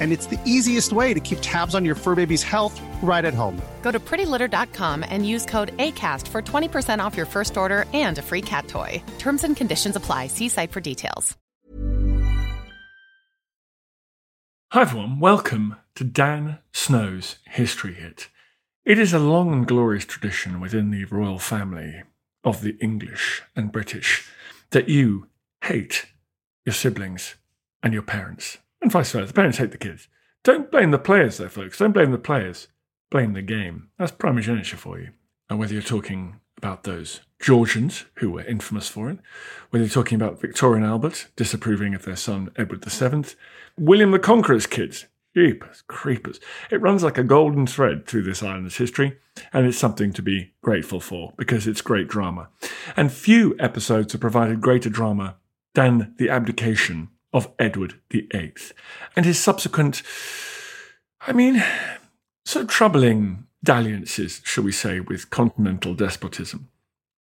and it's the easiest way to keep tabs on your fur baby's health right at home. Go to prettylitter.com and use code ACAST for 20% off your first order and a free cat toy. Terms and conditions apply. See site for details. Hi everyone, welcome to Dan Snow's History Hit. It is a long and glorious tradition within the royal family of the English and British that you hate your siblings and your parents, and vice versa. The parents hate the kids. Don't blame the players though, folks. Don't blame the players. Blame the game. That's prima geniture for you. And whether you're talking about those Georgians, who were infamous for it, whether you're talking about Victoria and Albert disapproving of their son Edward VII, William the Conqueror's kids, jeepers creepers. It runs like a golden thread through this island's history, and it's something to be grateful for, because it's great drama. And few episodes have provided greater drama than the abdication of Edward VIII and his subsequent, sort of troubling dalliances, shall we say, with continental despotism.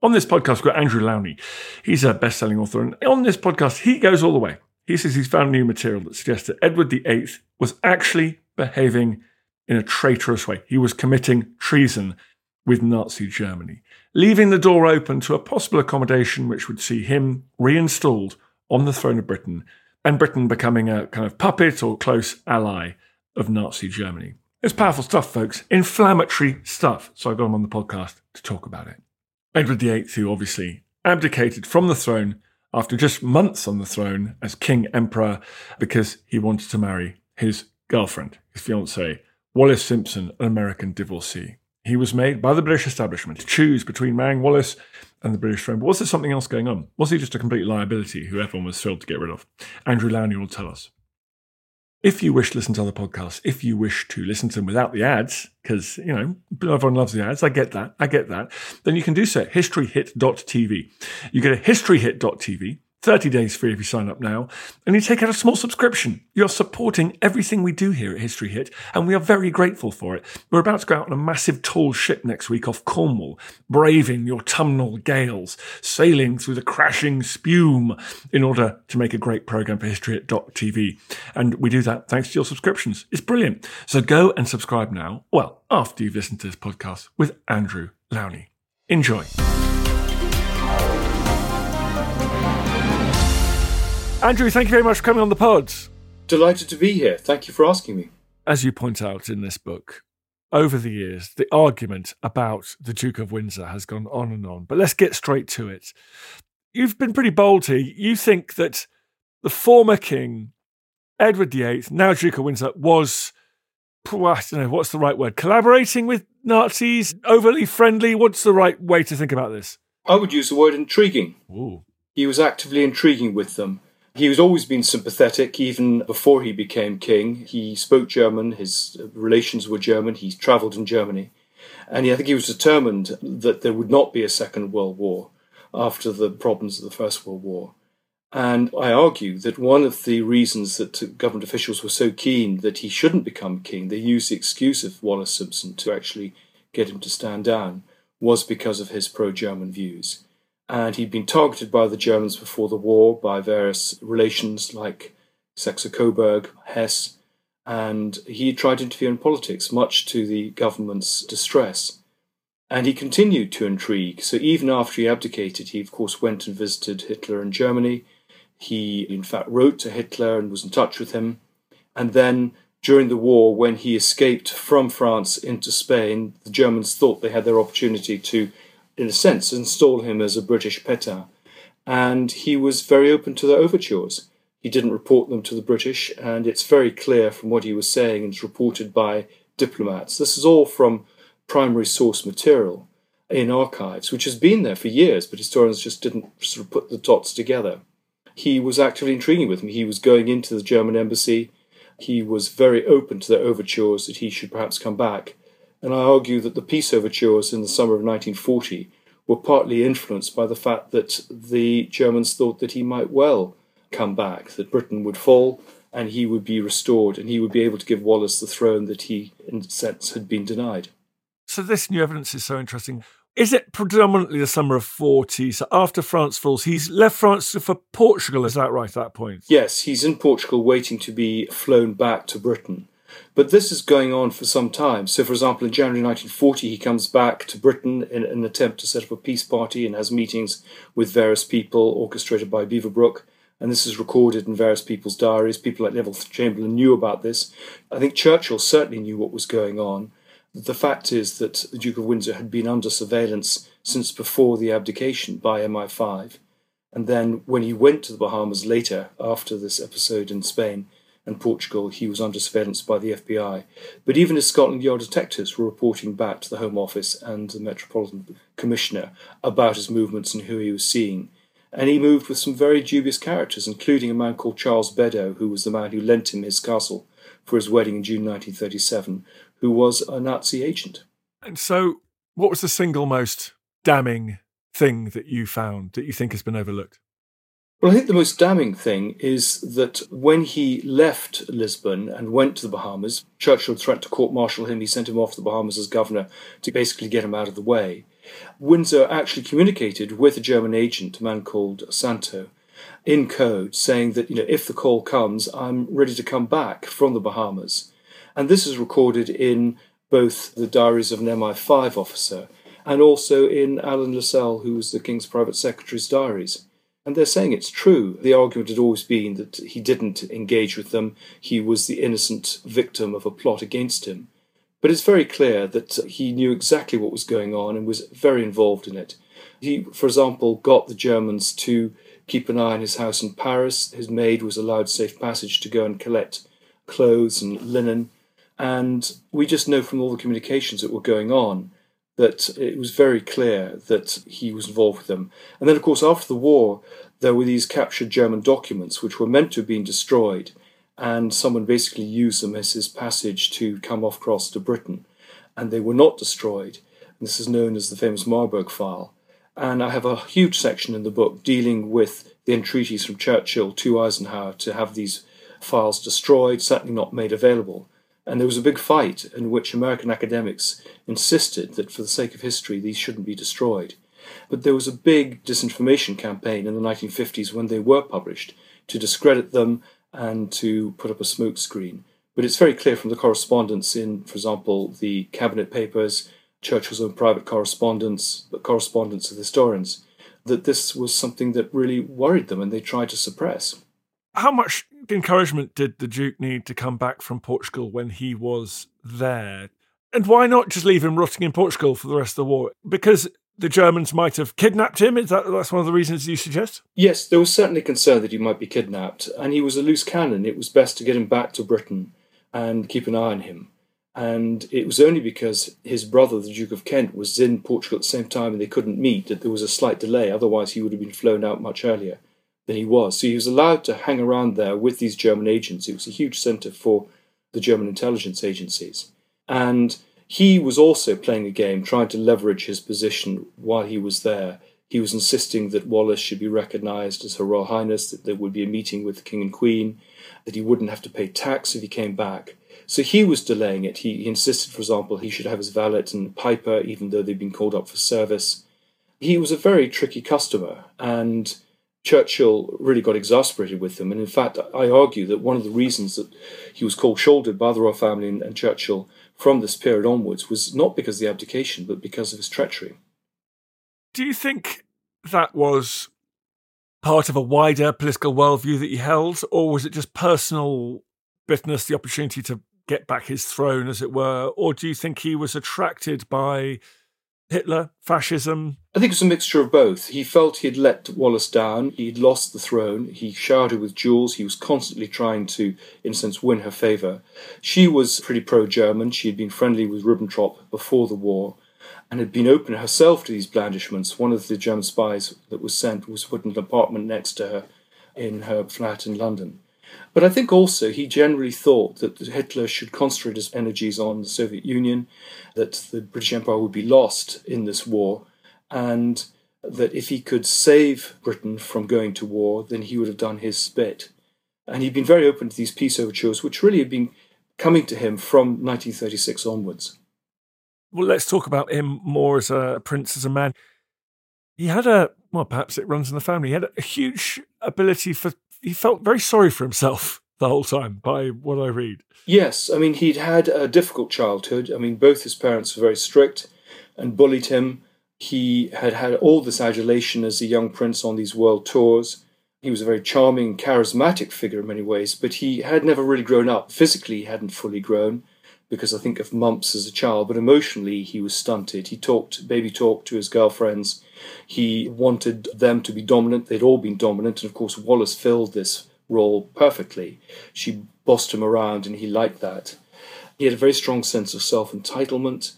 On this podcast, we've got Andrew Lownie. He's a best-selling author, and on this podcast, he goes all the way. He says he's found new material that suggests that Edward VIII was actually behaving in a traitorous way. He was committing treason with Nazi Germany, leaving the door open to a possible accommodation which would see him reinstalled on the throne of Britain, and Britain becoming a kind of puppet or close ally of Nazi Germany. It's powerful stuff, folks. Inflammatory stuff. So I got him on the podcast to talk about it. Edward VIII, who obviously abdicated from the throne after just months on the throne as King Emperor because he wanted to marry his girlfriend, his fiancée, Wallis Simpson, an American divorcee. He was made by the British establishment to choose between marrying Wallis and the British throne. But was there something else going on? Was he just a complete liability who everyone was thrilled to get rid of? Andrew Lownie will tell us. If you wish to listen to other podcasts, if you wish to listen to them without the ads, because, everyone loves the ads, I get that, then you can do so at historyhit.tv. You go to historyhit.tv, 30 days free if you sign up now, and you take out a small subscription. You're supporting everything we do here at History Hit, and we are very grateful for it. We're about to go out on a massive tall ship next week off Cornwall, braving the autumnal gales, sailing through the crashing spume in order to make a great programme for historyhit.tv. And we do that thanks to your subscriptions. It's brilliant. So go and subscribe now, well, after you've listened to this podcast with Andrew Lownie. Enjoy. Andrew, thank you very much for coming on the pods. Delighted to be here. Thank you for asking me. As you point out in this book, over the years, the argument about the Duke of Windsor has gone on and on. But let's get straight to it. You've been pretty bold here. You think that the former king, Edward VIII, now Duke of Windsor, was, I don't know, what's the right word? Collaborating with Nazis? Overly friendly? What's the right way to think about this? I would use the word intriguing. Ooh. He was actively intriguing with them. He was always been sympathetic, even before he became king. He spoke German, his relations were German, he travelled in Germany. And I think he was determined that there would not be a Second World War after the problems of the First World War. And I argue that one of the reasons that government officials were so keen that he shouldn't become king, they used the excuse of Wallis Simpson to actually get him to stand down, was because of his pro-German views. And he'd been targeted by the Germans before the war by various relations like Saxe-Coburg, Hesse, and he tried to interfere in politics, much to the government's distress. And he continued to intrigue. So even after he abdicated, he, of course, went and visited Hitler in Germany. He, in fact, wrote to Hitler and was in touch with him. And then during the war, when he escaped from France into Spain, the Germans thought they had their opportunity to, in a sense, install him as a British Pétain. And he was very open to their overtures. He didn't report them to the British, and it's very clear from what he was saying, and it's reported by diplomats. This is all from primary source material in archives, which has been there for years, but historians just didn't sort of put the dots together. he was actively intriguing with them. He was going into the German embassy. He was very open to their overtures that he should perhaps come back. And I argue that the peace overtures in the summer of 1940 were partly influenced by the fact that the Germans thought that he might well come back, that Britain would fall and he would be restored and he would be able to give Wallis the throne that he, in a sense, had been denied. So this new evidence is so interesting. Is it predominantly the summer of 40? So after France falls, he's left France for Portugal, is that right at that point? Yes, he's in Portugal waiting to be flown back to Britain. But this is going on for some time. So, for example, in January 1940, he comes back to Britain in an attempt to set up a peace party and has meetings with various people orchestrated by Beaverbrook. And this is recorded in various people's diaries. People like Neville Chamberlain knew about this. I think Churchill certainly knew what was going on. The fact is that the Duke of Windsor had been under surveillance since before the abdication by MI5. And then when he went to the Bahamas later, after this episode in Spain and Portugal, he was under surveillance by the FBI. But even his Scotland Yard detectives were reporting back to the Home Office and the Metropolitan Commissioner about his movements and who he was seeing. And he moved with some very dubious characters, including a man called Charles Beddoe, who was the man who lent him his castle for his wedding in June 1937, who was a Nazi agent. And so what was the single most damning thing that you found that you think has been overlooked? Well, I think the most damning thing is that when he left Lisbon and went to the Bahamas, Churchill threatened to court-martial him. He sent him off to the Bahamas as governor to basically get him out of the way. Windsor actually communicated with a German agent, a man called Santo, in code, saying that, if the call comes, I'm ready to come back from the Bahamas. And this is recorded in both the diaries of an MI5 officer and also in Alan Lascelles, who was the King's private secretary's diaries. And they're saying it's true. The argument had always been that he didn't engage with them. He was the innocent victim of a plot against him. But it's very clear that he knew exactly what was going on and was very involved in it. He, for example, got the Germans to keep an eye on his house in Paris. His maid was allowed safe passage to go and collect clothes and linen. And we just know from all the communications that were going on that it was very clear that he was involved with them. And then, of course, after the war, there were these captured German documents which were meant to have been destroyed, and someone basically used them as his passage to come off cross to Britain. And they were not destroyed. And this is known as the famous Marburg file. And I have a huge section in the book dealing with the entreaties from Churchill to Eisenhower to have these files destroyed, certainly not made available. And there was a big fight in which American academics insisted that for the sake of history, these shouldn't be destroyed. But there was a big disinformation campaign in the 1950s when they were published to discredit them and to put up a smokescreen. But it's very clear from the correspondence in, for example, the cabinet papers, Churchill's own private correspondence, the correspondence of historians, that this was something that really worried them and they tried to suppress. How much encouragement did the Duke need to come back from Portugal when he was there? And why not just leave him rotting in Portugal for the rest of the war? Because the Germans might have kidnapped him? That's one of the reasons you suggest? Yes, there was certainly concern that he might be kidnapped. And he was a loose cannon. It was best to get him back to Britain and keep an eye on him. And it was only because his brother, the Duke of Kent, was in Portugal at the same time and they couldn't meet that there was a slight delay. Otherwise, he would have been flown out much earlier than he was. So he was allowed to hang around there with these German agents. It was a huge centre for the German intelligence agencies. And he was also playing a game, trying to leverage his position while he was there. He was insisting that Wallis should be recognised as Her Royal Highness, that there would be a meeting with the King and Queen, that he wouldn't have to pay tax if he came back. So he was delaying it. He insisted, for example, he should have his valet and piper, even though they'd been called up for service. He was a very tricky customer, and Churchill really got exasperated with him. And in fact, I argue that one of the reasons that he was cold-shouldered by the royal family and Churchill from this period onwards was not because of the abdication, but because of his treachery. Do you think that was part of a wider political worldview that he held, or was it just personal bitterness, the opportunity to get back his throne, as it were? Or do you think he was attracted by Hitler, fascism? I think it was a mixture of both. He felt he had let Wallis down, he'd lost the throne, he showered her with jewels, he was constantly trying to, in a sense, win her favour. She was pretty pro-German, she had been friendly with Ribbentrop before the war, and had been open herself to these blandishments. One of the German spies that was sent was put in an apartment next to her in her flat in London. But I think also he generally thought that Hitler should concentrate his energies on the Soviet Union, that the British Empire would be lost in this war, and that if he could save Britain from going to war, then he would have done his bit. And he'd been very open to these peace overtures, which really had been coming to him from 1936 onwards. Well, let's talk about him more as a prince, as a man. He had perhaps it runs in the family, he had a huge ability for, he felt very sorry for himself the whole time, by what I read. Yes, I mean, he'd had a difficult childhood. I mean, both his parents were very strict and bullied him. He had had all this adulation as a young prince on these world tours. He was a very charming, charismatic figure in many ways, but he had never really grown up. Physically, he hadn't fully grown, because I think of mumps as a child, but emotionally he was stunted. He talked baby talk to his girlfriends. He wanted them to be dominant. They'd all been dominant, and of course Wallis filled this role perfectly. She bossed him around, and he liked that. He had a very strong sense of self-entitlement,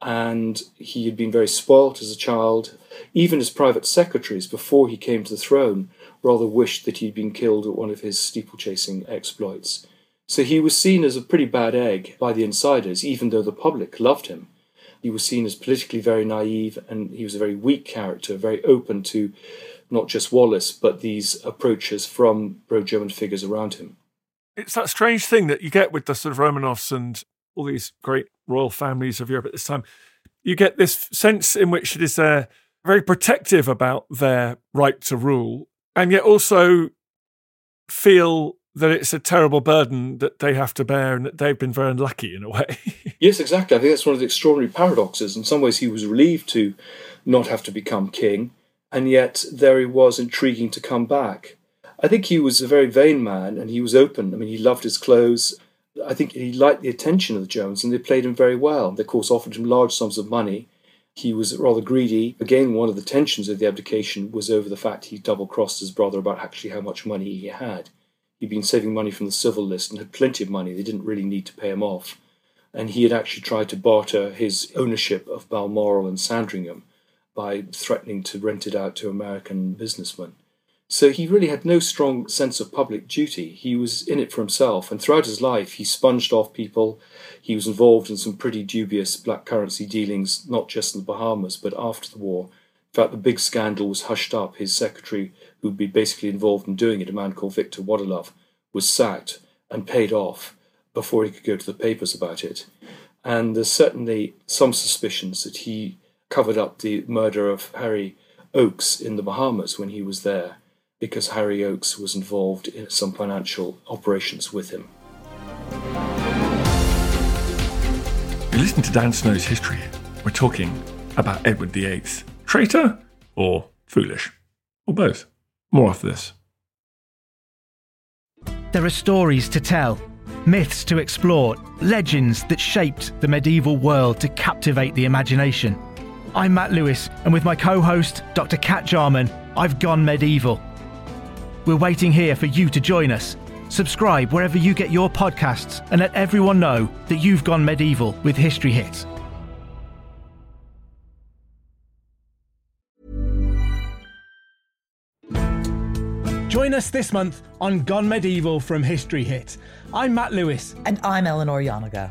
and he had been very spoilt as a child. Even his private secretaries, before he came to the throne, rather wished that he'd been killed at one of his steeplechasing exploits. So he was seen as a pretty bad egg by the insiders, even though the public loved him. He was seen as politically very naive, and he was a very weak character, very open to not just Wallis, but these approaches from pro-German figures around him. It's that strange thing that you get with the sort of Romanovs and all these great royal families of Europe at this time. You get this sense in which it is very protective about their right to rule, and yet also feel that it's a terrible burden that they have to bear and that they've been very unlucky in a way. Yes, exactly. I think that's one of the extraordinary paradoxes. In some ways, he was relieved to not have to become king, and yet there he was, intriguing to come back. I think he was a very vain man, and he was open. I mean, he loved his clothes. I think he liked the attention of the Germans, and they played him very well. They, of course, offered him large sums of money. He was rather greedy. Again, one of the tensions of the abdication was over the fact he double-crossed his brother about actually how much money he had. He'd been saving money from the civil list and had plenty of money. They didn't really need to pay him off. And he had actually tried to barter his ownership of Balmoral and Sandringham by threatening to rent it out to American businessmen. So he really had no strong sense of public duty. He was in it for himself. And throughout his life, he sponged off people. He was involved in some pretty dubious black currency dealings, not just in the Bahamas, but after the war. In fact, the big scandal was hushed up. His secretary, who'd be basically involved in doing it, a man called Victor Waterlove, was sacked and paid off before he could go to the papers about it. And there's certainly some suspicions that he covered up the murder of Harry Oakes in the Bahamas when he was there, because Harry Oakes was involved in some financial operations with him. You listen to Dan Snow's History. We're talking about Edward VIII. Traitor or foolish? Or both? More of this. There are stories to tell, myths to explore, legends that shaped the medieval world to captivate the imagination. I'm Matt Lewis, and with my co-host, Dr. Kat Jarman, I've Gone Medieval. We're waiting here for you to join us. Subscribe wherever you get your podcasts and let everyone know that you've gone medieval with History Hit. Join us this month on Gone Medieval from History Hit. I'm Matt Lewis. And I'm Eleanor Yonaga.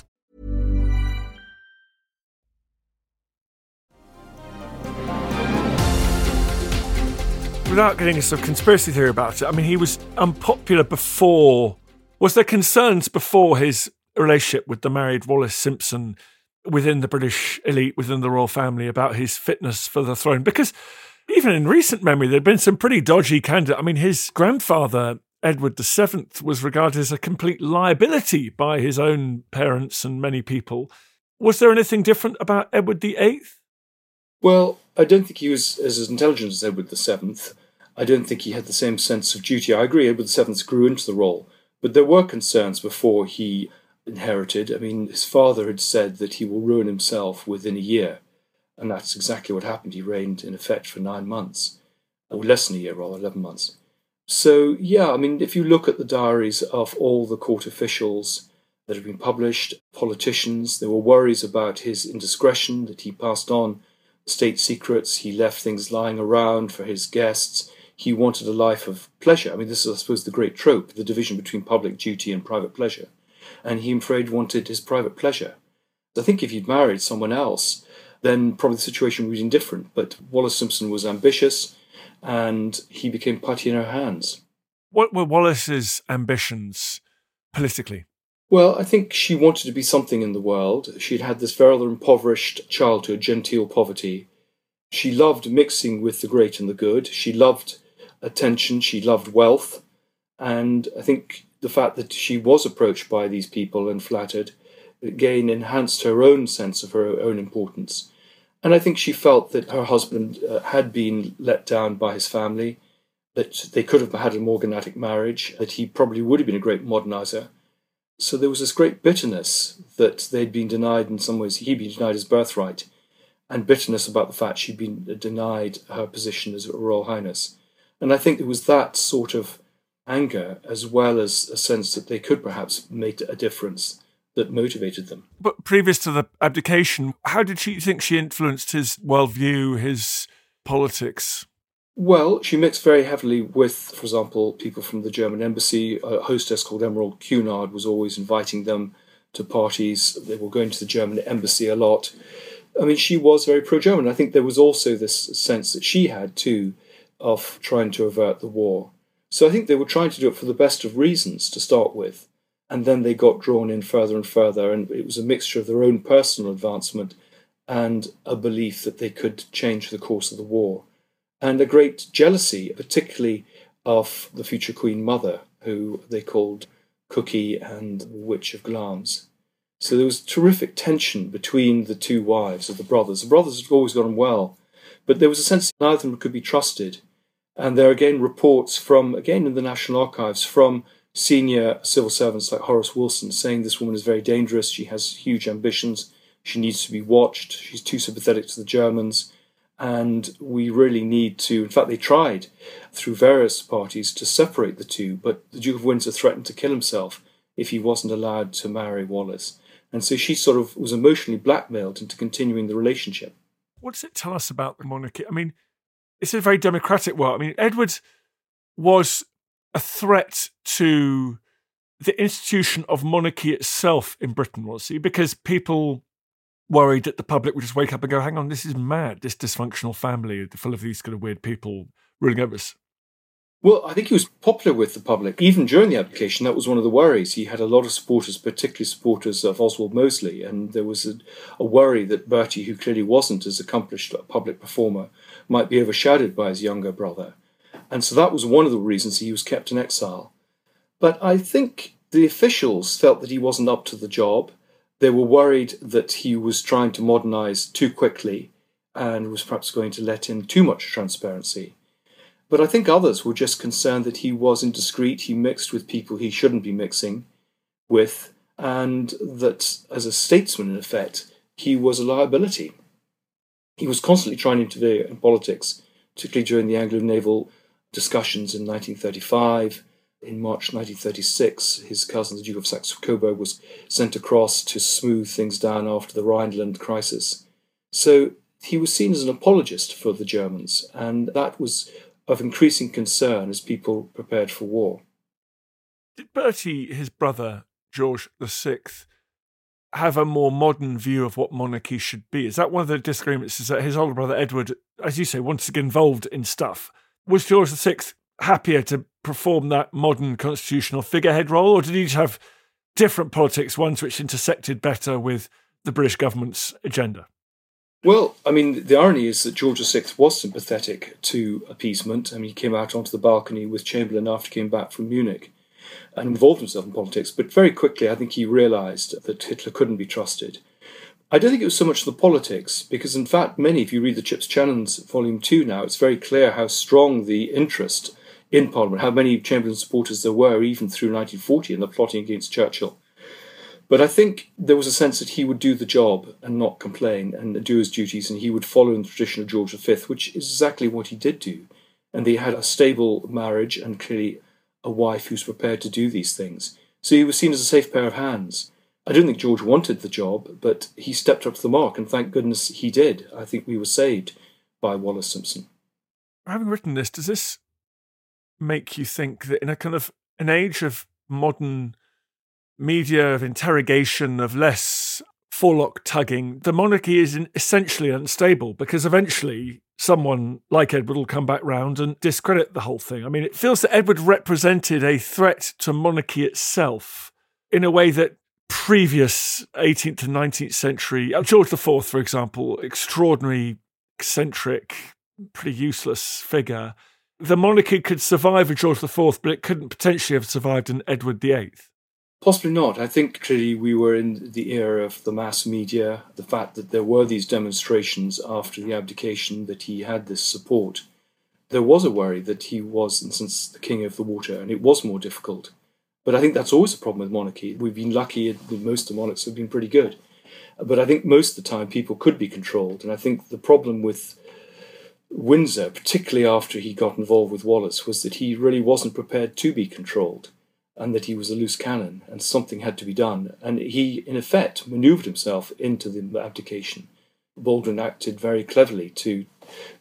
Without getting a sort of conspiracy theory about it, I mean, he was unpopular before. Was there concerns before his relationship with the married Wallis Simpson within the British elite, within the royal family, about his fitness for the throne? Because even in recent memory, there had been some pretty dodgy candidates. I mean, his grandfather, Edward VII, was regarded as a complete liability by his own parents and many people. Was there anything different about Edward VIII? Well, I don't think he was as intelligent as Edward VII. I don't think he had the same sense of duty. I agree, Edward VII grew into the role, but there were concerns before he inherited. I mean, his father had said that he will ruin himself within a year, and that's exactly what happened. He reigned, in effect, for 9 months, or less than a year, rather, 11 months. So, yeah, I mean, if you look at the diaries of all the court officials that have been published, politicians, there were worries about his indiscretion, that he passed on state secrets, he left things lying around for his guests. He wanted a life of pleasure. I mean, this is, I suppose, the great trope, the division between public duty and private pleasure. And he, I'm afraid, wanted his private pleasure. I think if he'd married someone else, then probably the situation would be different. But Wallis Simpson was ambitious, and he became putty in her hands. What were Wallis's ambitions politically? Well, I think she wanted to be something in the world. She'd had this rather impoverished childhood, genteel poverty. She loved mixing with the great and the good. She loved attention. She loved wealth. And I think the fact that she was approached by these people and flattered, again, enhanced her own sense of her own importance. And I think she felt that her husband had been let down by his family, that they could have had a more organic marriage, that he probably would have been a great moderniser. So there was this great bitterness that they'd been denied, in some ways he'd been denied his birthright, and bitterness about the fact she'd been denied her position as Royal Highness. And I think there was that sort of anger, as well as a sense that they could perhaps make a difference, that motivated them. But previous to the abdication, how did she think she influenced his worldview, his politics? Well, she mixed very heavily with, for example, people from the German embassy. A hostess called Emerald Cunard was always inviting them to parties. They were going to the German embassy a lot. I mean, she was very pro-German. I think there was also this sense that she had, too, of trying to avert the war. So I think they were trying to do it for the best of reasons to start with, and then they got drawn in further and further, and it was a mixture of their own personal advancement and a belief that they could change the course of the war. And a great jealousy, particularly of the future Queen Mother, who they called Cookie and the Witch of Glamis. So there was terrific tension between the two wives of the brothers. The brothers had always gotten well, but there was a sense that neither of them could be trusted. And there are, again, reports from, again, in the National Archives, from senior civil servants like Horace Wilson, saying this woman is very dangerous, she has huge ambitions, she needs to be watched, she's too sympathetic to the Germans. And we really need to, in fact, they tried through various parties to separate the two, but the Duke of Windsor threatened to kill himself if he wasn't allowed to marry Wallis. And so she sort of was emotionally blackmailed into continuing the relationship. What does it tell us about the monarchy? I mean, it's a very democratic world. I mean, Edward was a threat to the institution of monarchy itself in Britain, was he? Because people worried that the public would just wake up and go, hang on, this is mad, this dysfunctional family full of these kind of weird people ruling over us. Well, I think he was popular with the public. Even during the abdication, that was one of the worries. He had a lot of supporters, particularly supporters of Oswald Mosley, and there was a worry that Bertie, who clearly wasn't as accomplished a public performer, might be overshadowed by his younger brother. And so that was one of the reasons he was kept in exile. But I think the officials felt that he wasn't up to the job. They were worried that he was trying to modernise too quickly and was perhaps going to let in too much transparency. But I think others were just concerned that he was indiscreet, he mixed with people he shouldn't be mixing with, and that as a statesman, in effect, he was a liability. He was constantly trying to interfere in politics, particularly during the Anglo-Naval discussions in 1935. In March 1936, his cousin, the Duke of Saxe-Coburg, was sent across to smooth things down after the Rhineland crisis. So He was seen as an apologist for the Germans, and that was of increasing concern as people prepared for war. Did Bertie, his brother, George VI, have a more modern view of what monarchy should be? Is that one of the disagreements, is that his older brother Edward, as you say, wanted to get involved in stuff? Was George VI happier to perform that modern constitutional figurehead role, or did he have different politics, ones which intersected better with the British government's agenda? Well, I mean, the irony is that George VI was sympathetic to appeasement. I mean, he came out onto the balcony with Chamberlain after he came back from Munich and involved himself in politics. But very quickly, I think he realised that Hitler couldn't be trusted. I don't think it was so much the politics, because in fact, many, if you read the Chips Channons Volume 2 now, it's very clear how strong the interest in Parliament, how many Chamberlain supporters there were even through 1940 in the plotting against Churchill. But I think there was a sense that he would do the job and not complain and do his duties, and he would follow in the tradition of George V, which is exactly what he did do. And they had a stable marriage and clearly a wife who's prepared to do these things. So he was seen as a safe pair of hands. I don't think George wanted the job, but he stepped up to the mark, and thank goodness he did. I think we were saved by Wallis Simpson. Having written this, does this make you think that in a kind of an age of modern media, of interrogation, of less forelock tugging, the monarchy is essentially unstable, because eventually someone like Edward will come back round and discredit the whole thing? I mean, it feels that Edward represented a threat to monarchy itself in a way that previous 18th to 19th century, George IV, for example, extraordinary, eccentric, pretty useless figure. The monarchy could survive with George IV, but it couldn't potentially have survived in Edward VIII. Possibly not. I think clearly we were in the era of the mass media, the fact that there were these demonstrations after the abdication, that he had this support. There was a worry that he was, in a sense, the king of the water, and it was more difficult. But I think that's always a problem with monarchy. We've been lucky, most of the monarchs have been pretty good. But I think most of the time people could be controlled, and I think the problem with Windsor, particularly after he got involved with Wallis, was that he really wasn't prepared to be controlled, and that he was a loose cannon, and something had to be done. And he, in effect, manoeuvred himself into the abdication. Baldwin acted very cleverly to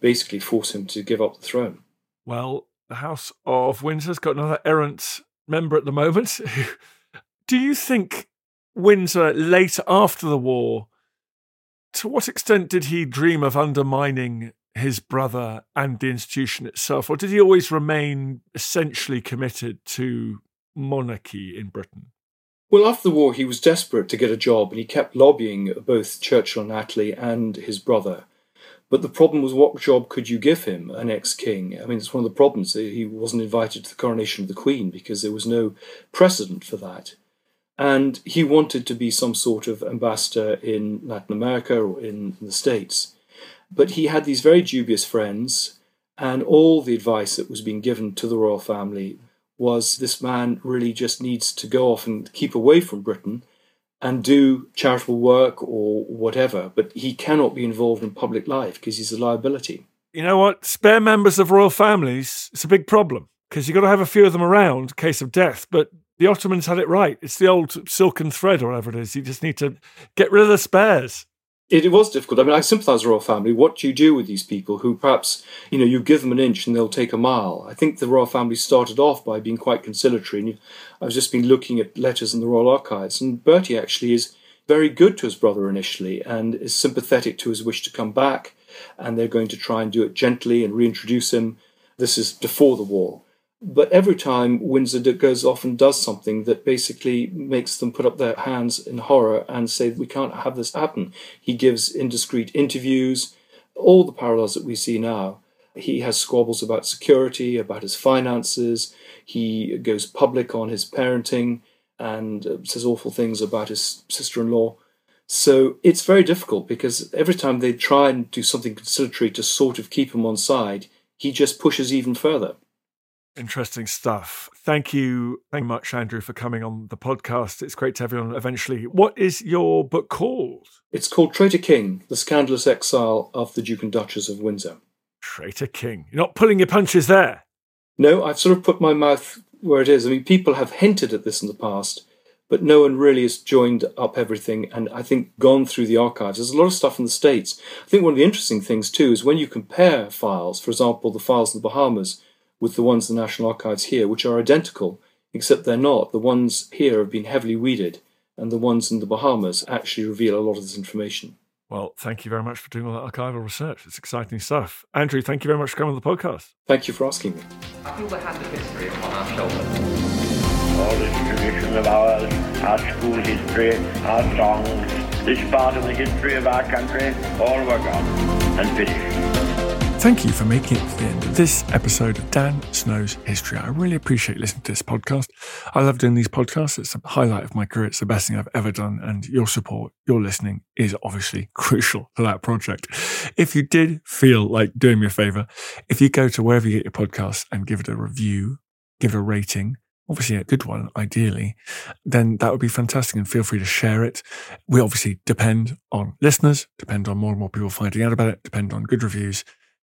basically force him to give up the throne. Well, the House of Windsor's got another errant member at the moment. Do you think Windsor, late after the war, to what extent did he dream of undermining his brother and the institution itself, or did he always remain essentially committed to monarchy in Britain? Well, after the war, he was desperate to get a job, and he kept lobbying both Churchill and Attlee and his brother. But the problem was, what job could you give him, an ex-king? I mean, it's one of the problems. He wasn't invited to the coronation of the Queen because there was no precedent for that. And he wanted to be some sort of ambassador in Latin America or in the States. But he had these very dubious friends, and all the advice that was being given to the royal family was, this man really just needs to go off and keep away from Britain and do charitable work or whatever, but he cannot be involved in public life because he's a liability. You know what? Spare members of royal families, it's a big problem, because you've got to have a few of them around in case of death, but the Ottomans had it right. It's the old silk and thread or whatever it is. You just need to get rid of the spares. It was difficult. I mean, I sympathise with the royal family. What do you do with these people who perhaps, you give them an inch and they'll take a mile? I think the royal family started off by being quite conciliatory. And I was just been looking at letters in the Royal Archives, and Bertie actually is very good to his brother initially and is sympathetic to his wish to come back, and they're going to try and do it gently and reintroduce him. This is before the war. But every time Windsor goes off and does something that basically makes them put up their hands in horror and say, we can't have this happen. He gives indiscreet interviews, all the parallels that we see now. He has squabbles about security, about his finances. He goes public on his parenting and says awful things about his sister-in-law. So it's very difficult, because every time they try and do something conciliatory to sort of keep him on side, he just pushes even further. Interesting stuff. Thank you very much, Andrew, for coming on the podcast. It's great to have you on eventually. What is your book called? It's called Traitor King, The Scandalous Exile of the Duke and Duchess of Windsor. Traitor King. You're not pulling your punches there. No, I've sort of put my mouth where it is. I mean, people have hinted at this in the past, but no one really has joined up everything and I think gone through the archives. There's a lot of stuff in the States. I think one of the interesting things too is when you compare files, for example, the files in the Bahamas with the ones in the National Archives here, which are identical, except they're not. The ones here have been heavily weeded and the ones in the Bahamas actually reveal a lot of this information. Well, thank you very much for doing all that archival research. It's exciting stuff. Andrew, thank you very much for coming on the podcast. Thank you for asking me. I think we have the history upon our shoulders. All this tradition of ours, our school history, our songs, this part of the history of our country, all were gone and finished. Thank you for making it to the end of this episode of Dan Snow's History. I really appreciate listening to this podcast. I love doing these podcasts. It's the highlight of my career. It's the best thing I've ever done. And your support, your listening is obviously crucial to that project. If you did feel like doing me a favor, if you go to wherever you get your podcasts and give it a review, give it a rating, obviously a good one, ideally, then that would be fantastic and feel free to share it. We obviously depend on listeners, depend on more and more people finding out about it, depend on good reviews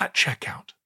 at checkout.